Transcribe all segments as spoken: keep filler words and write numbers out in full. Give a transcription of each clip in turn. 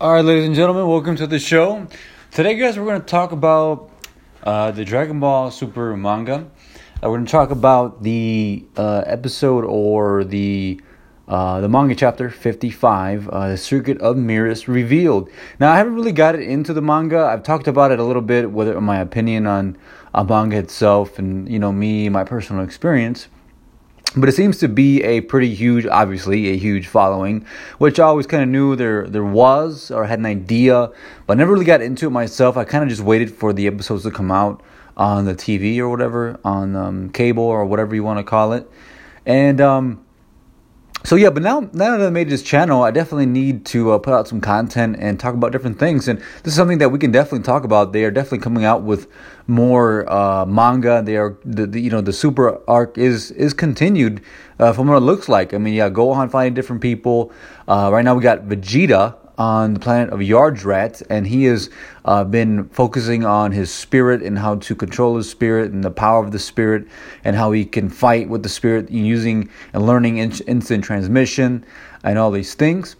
Alright, ladies and gentlemen, welcome to the show. Today, guys, we're going to talk about uh, the Dragon Ball Super manga. Uh, we're going to talk about the uh, episode or the uh, the manga chapter fifty-five, uh, The Circuit of Merus Revealed. Now, I haven't really got it into the manga. I've talked about it a little bit, whether my opinion on a manga itself and, you know, me, my personal experience. But it seems to be a pretty huge, obviously, a huge following, which I always kind of knew there there was or had an idea, but never really got into it myself. I kind of just waited for the episodes to come out on the T V or whatever, on um, cable or whatever you want to call it. And um, so, yeah, but now, now that I made this channel, I definitely need to uh, put out some content and talk about different things. And this is something that we can definitely talk about. They are definitely coming out with more uh manga. They are the, the you know the super arc is is continued uh from what it looks like. I mean, yeah, Gohan finding different people. Uh right now we got Vegeta on the planet of Yardrat, and he has uh been focusing on his spirit and how to control his spirit and the power of the spirit and how he can fight with the spirit using and learning in- instant transmission and all these things.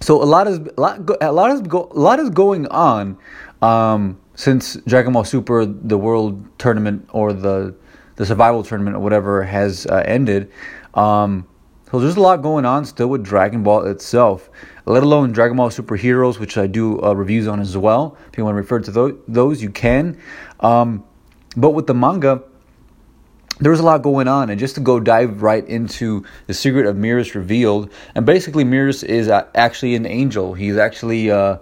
So a lot is a lot a lot is go, a lot is going on um since Dragon Ball Super, the World Tournament or the the Survival Tournament or whatever has uh, ended. Um, so there's a lot going on still with Dragon Ball itself, let alone Dragon Ball Super Heroes, which I do uh, reviews on as well. If you want to refer to those, those you can. Um, but with the manga, there's a lot going on. And just to go dive right into The Secret of Merus Revealed, and basically Merus is uh, actually an angel. He's actually... Uh,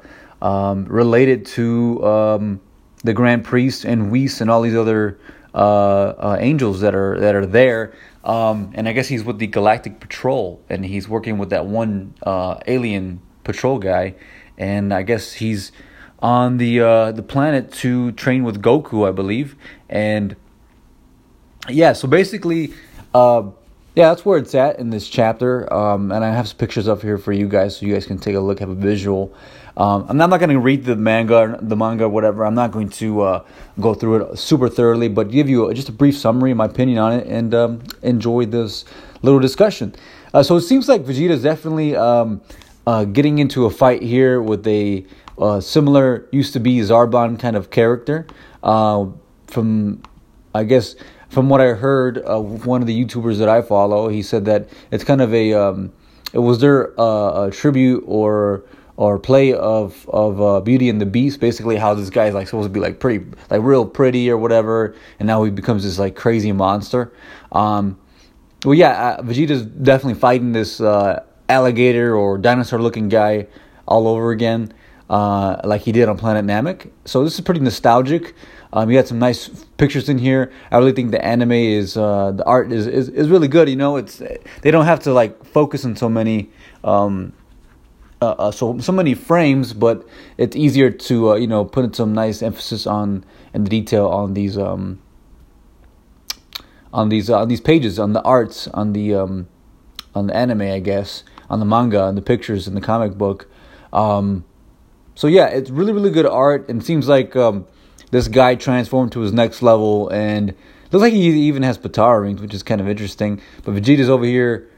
Um, related to um, the Grand Priest and Whis and all these other uh, uh, angels that are that are there, um, and I guess he's with the Galactic Patrol, and he's working with that one uh, alien patrol guy, and I guess he's on the uh, the planet to train with Goku, I believe, and yeah, so basically. Uh, Yeah, that's where it's at in this chapter, um, and I have some pictures up here for you guys, so you guys can take a look, have a visual. Um, I'm not, not going to read the manga, the manga, whatever. I'm not going to uh, go through it super thoroughly, but give you just a brief summary, my opinion on it, and um, enjoy this little discussion. Uh, so it seems like Vegeta is definitely um, uh, getting into a fight here with a uh, similar, used to be Zarbon kind of character uh, from, I guess. From what I heard, uh, one of the YouTubers that I follow, he said that it's kind of a, um, it was their uh, a tribute or or play of of uh, Beauty and the Beast. Basically, how this guy's like supposed to be like pretty, like real pretty or whatever, and now he becomes this like crazy monster. Um, well, yeah, uh, Vegeta's definitely fighting this uh, alligator or dinosaur-looking guy all over again, uh, like he did on Planet Namek. So this is pretty nostalgic. Um, you got some nice pictures in here. I really think the anime is, uh, the art is, is, is really good. You know, it's they don't have to like focus on so many, um, uh, uh, so so many frames, but it's easier to uh, you know put in some nice emphasis on and detail on these um, on these uh, on these pages, on the arts, on the um, on the anime, I guess, on the manga, on the pictures, in the comic book. Um, so yeah, it's really really good art, and it seems like. Um, This guy transformed to his next level, and looks like he even has Patara rings, which is kind of interesting. But Vegeta's over here.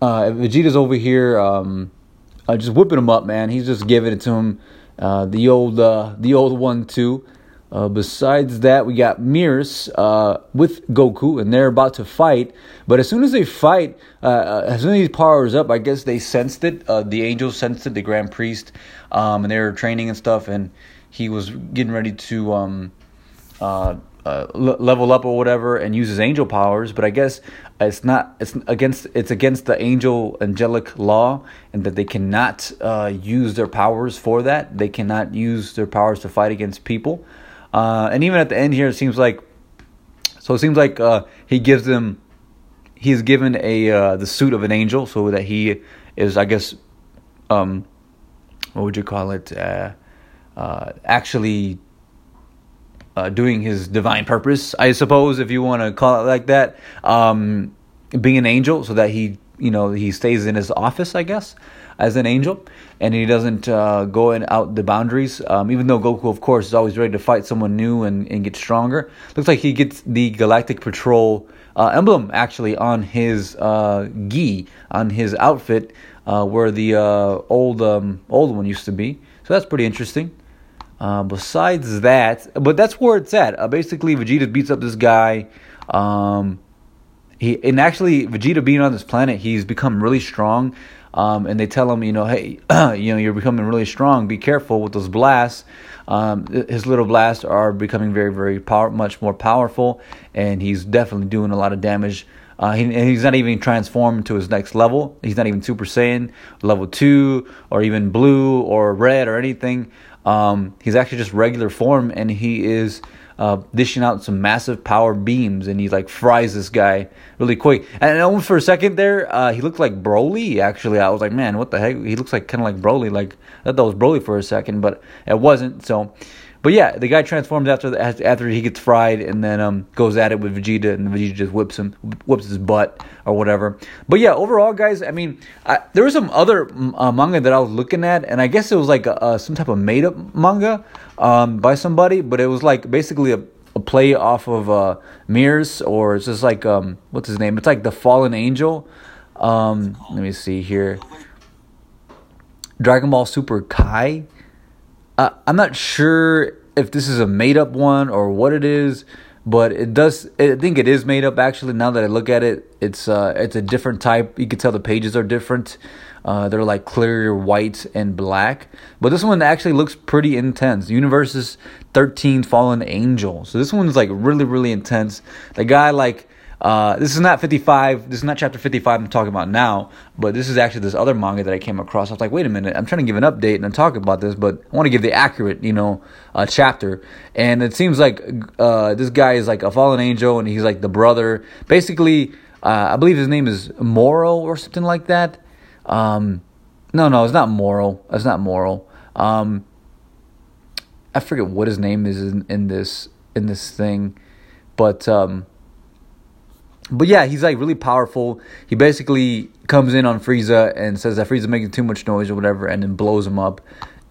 Uh, Vegeta's over here, um, uh, just whipping him up, man. He's just giving it to him, uh, the old, uh, the old one too. Uh, besides that, we got Merus uh, with Goku, and they're about to fight. But as soon as they fight, uh, as soon as he powers up, I guess they sensed it. Uh, the angels sensed it, the Grand Priest, um, and they were training and stuff. And he was getting ready to um, uh, uh, l- level up or whatever and use his angel powers. But I guess it's not. It's against. It's against the angel angelic law, and that they cannot uh, use their powers for that. They cannot use their powers to fight against people. Uh, and even at the end here, it seems like, so it seems like uh, he gives them, he's given a uh, the suit of an angel, so that he is, I guess, um, what would you call it, uh, uh, actually uh, doing his divine purpose, I suppose, if you want to call it like that, um, being an angel, so that he, you know, he stays in his office, I guess, as an angel, and he doesn't uh, go in out the boundaries. Um, even though Goku, of course, is always ready to fight someone new and, and get stronger. Looks like he gets the Galactic Patrol uh, emblem, actually, on his uh, gi, on his outfit, uh, where the uh, old um, old one used to be. So that's pretty interesting. Uh, besides that, but that's where it's at. Uh, basically, Vegeta beats up this guy. Um, he and actually, Vegeta being on this planet, he's become really strong. Um, and they tell him, you know, hey, you know, you're becoming really strong. Be careful with those blasts. Um, his little blasts are becoming very, very power, much more powerful, and he's definitely doing a lot of damage. Uh, he, and he's not even transformed to his next level. He's not even Super Saiyan level two or even blue or red or anything. Um, he's actually just regular form, and he is uh, dishing out some massive power beams, and he like fries this guy really quick. And for a second there, uh, he looked like Broly. Actually, I was like, man, what the heck? He looks like kind of like Broly. Like I thought that was Broly for a second, but it wasn't. So, but yeah, the guy transforms after the, after he gets fried, and then um, goes at it with Vegeta, and Vegeta just whips him, whips his butt or whatever. But yeah, overall, guys, I mean, I, there was some other uh, manga that I was looking at, and I guess it was like a, a, some type of made-up manga um, by somebody, but it was like basically a, a play off of uh, Merus, or it's just like um, what's his name? It's like the Fallen Angel. Um, let me see here, Dragon Ball Super Kai. Uh, I'm not sure if this is a made-up one or what it is, but it does. I think it is made up. Actually, now that I look at it, it's uh, it's a different type. You can tell the pages are different. Uh, they're like clear, white, and black. But this one actually looks pretty intense. Universe's thirteen Fallen Angel. So this one's like really, really intense. The guy like. Uh, this is not fifty-five, this is not chapter fifty-five I'm talking about now, but this is actually this other manga that I came across. I was like, wait a minute, I'm trying to give an update and I'm talking about this, but I want to give the accurate, you know, uh, chapter. And it seems like uh, this guy is like a fallen angel, and he's like the brother. Basically, uh, I believe his name is Moro or something like that. Um, no, no, it's not Moro. It's not Moro. Um, I forget what his name is in, in this in this thing, but... Um, But yeah, he's like really powerful. He basically comes in on Frieza and says that Frieza's making too much noise or whatever, and then blows him up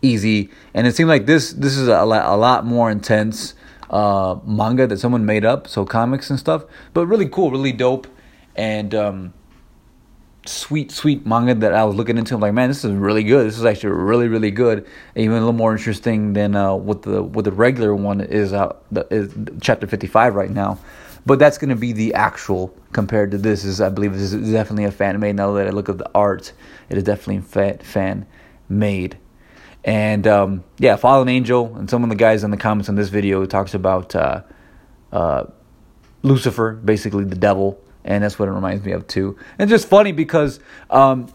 easy. And it seemed like this this is a lot, a lot more intense uh, manga that someone made up, so comics and stuff. But really cool, really dope, and um, sweet, sweet manga that I was looking into. I'm like, man, this is really good. This is actually really, really good. Even a little more interesting than uh, what the what the regular one is out the, is chapter fifty-five right now. But that's going to be the actual compared to this. Is I believe this is definitely a fan-made. Now that I look at the art, it is definitely fan-made. And, um, yeah, Fallen Angel. And some of the guys in the comments on this video talks about uh, uh, Lucifer, basically the devil. And that's what it reminds me of, too. And it's just funny because... Um,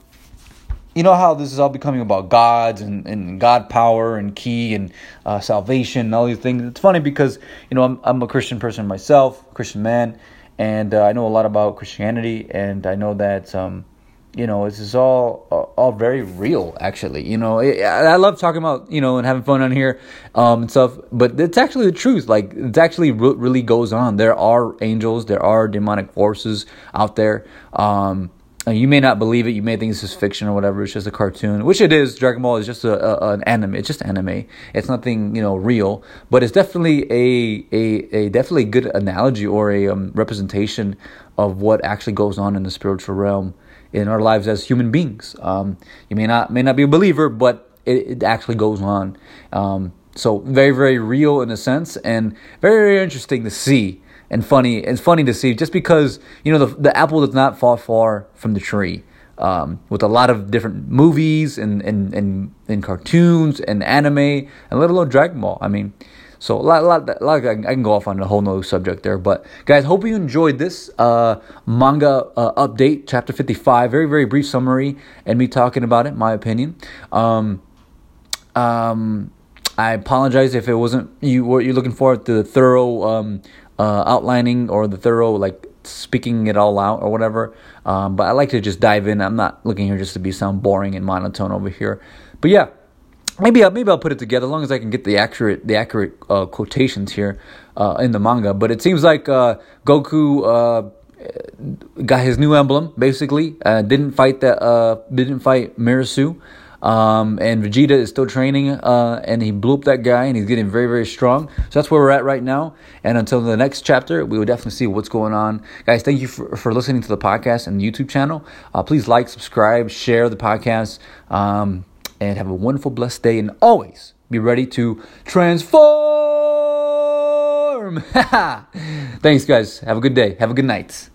You know how this is all becoming about gods and, and God power and ki and uh, salvation and all these things. It's funny because, you know, I'm I'm a Christian person myself, Christian man, and uh, I know a lot about Christianity, and I know that, um, you know, this is all uh, all very real, actually. You know, it, I love talking about, you know, and having fun on here um, and stuff, but it's actually the truth. Like, it actually re- really goes on. There are angels. There are demonic forces out there. Um You may not believe it. You may think this is fiction or whatever. It's just a cartoon, which it is. Dragon Ball is just a, a an anime. It's just anime. It's nothing, you know, real. But it's definitely a a, a definitely good analogy or a um, representation of what actually goes on in the spiritual realm in our lives as human beings. Um, you may not may not be a believer, but it, it actually goes on. Um, so very very real in a sense, and very very interesting to see. And funny, it's funny to see, just because, you know, the the apple does not fall far from the tree. Um, with a lot of different movies and and, and and cartoons and anime, and let alone Dragon Ball. I mean, so a lot, a lot, a lot of, I can go off on a whole nother subject there. But guys, hope you enjoyed this uh, manga uh, update, chapter fifty-five. Very very brief summary and me talking about it, my opinion. Um, um, I apologize if it wasn't you what you're looking for, the thorough. Um, Uh, outlining or the thorough, like speaking it all out or whatever. Um, but I like to just dive in. I'm not looking here just to be sound boring and monotone over here. But yeah, maybe I'll, maybe I'll put it together as long as I can get the accurate the accurate uh, quotations here uh, in the manga. But it seems like uh, Goku uh, got his new emblem basically. Uh, didn't fight that. Uh, didn't fight Mirisu. Um, and Vegeta is still training, uh, and he blew up that guy, and he's getting very, very strong. So that's where we're at right now. And until the next chapter, we will definitely see what's going on. Guys, thank you for, for listening to the podcast and the YouTube channel. Uh, please like, subscribe, share the podcast, um, and have a wonderful, blessed day. And always be ready to transform. Thanks, guys. Have a good day. Have a good night.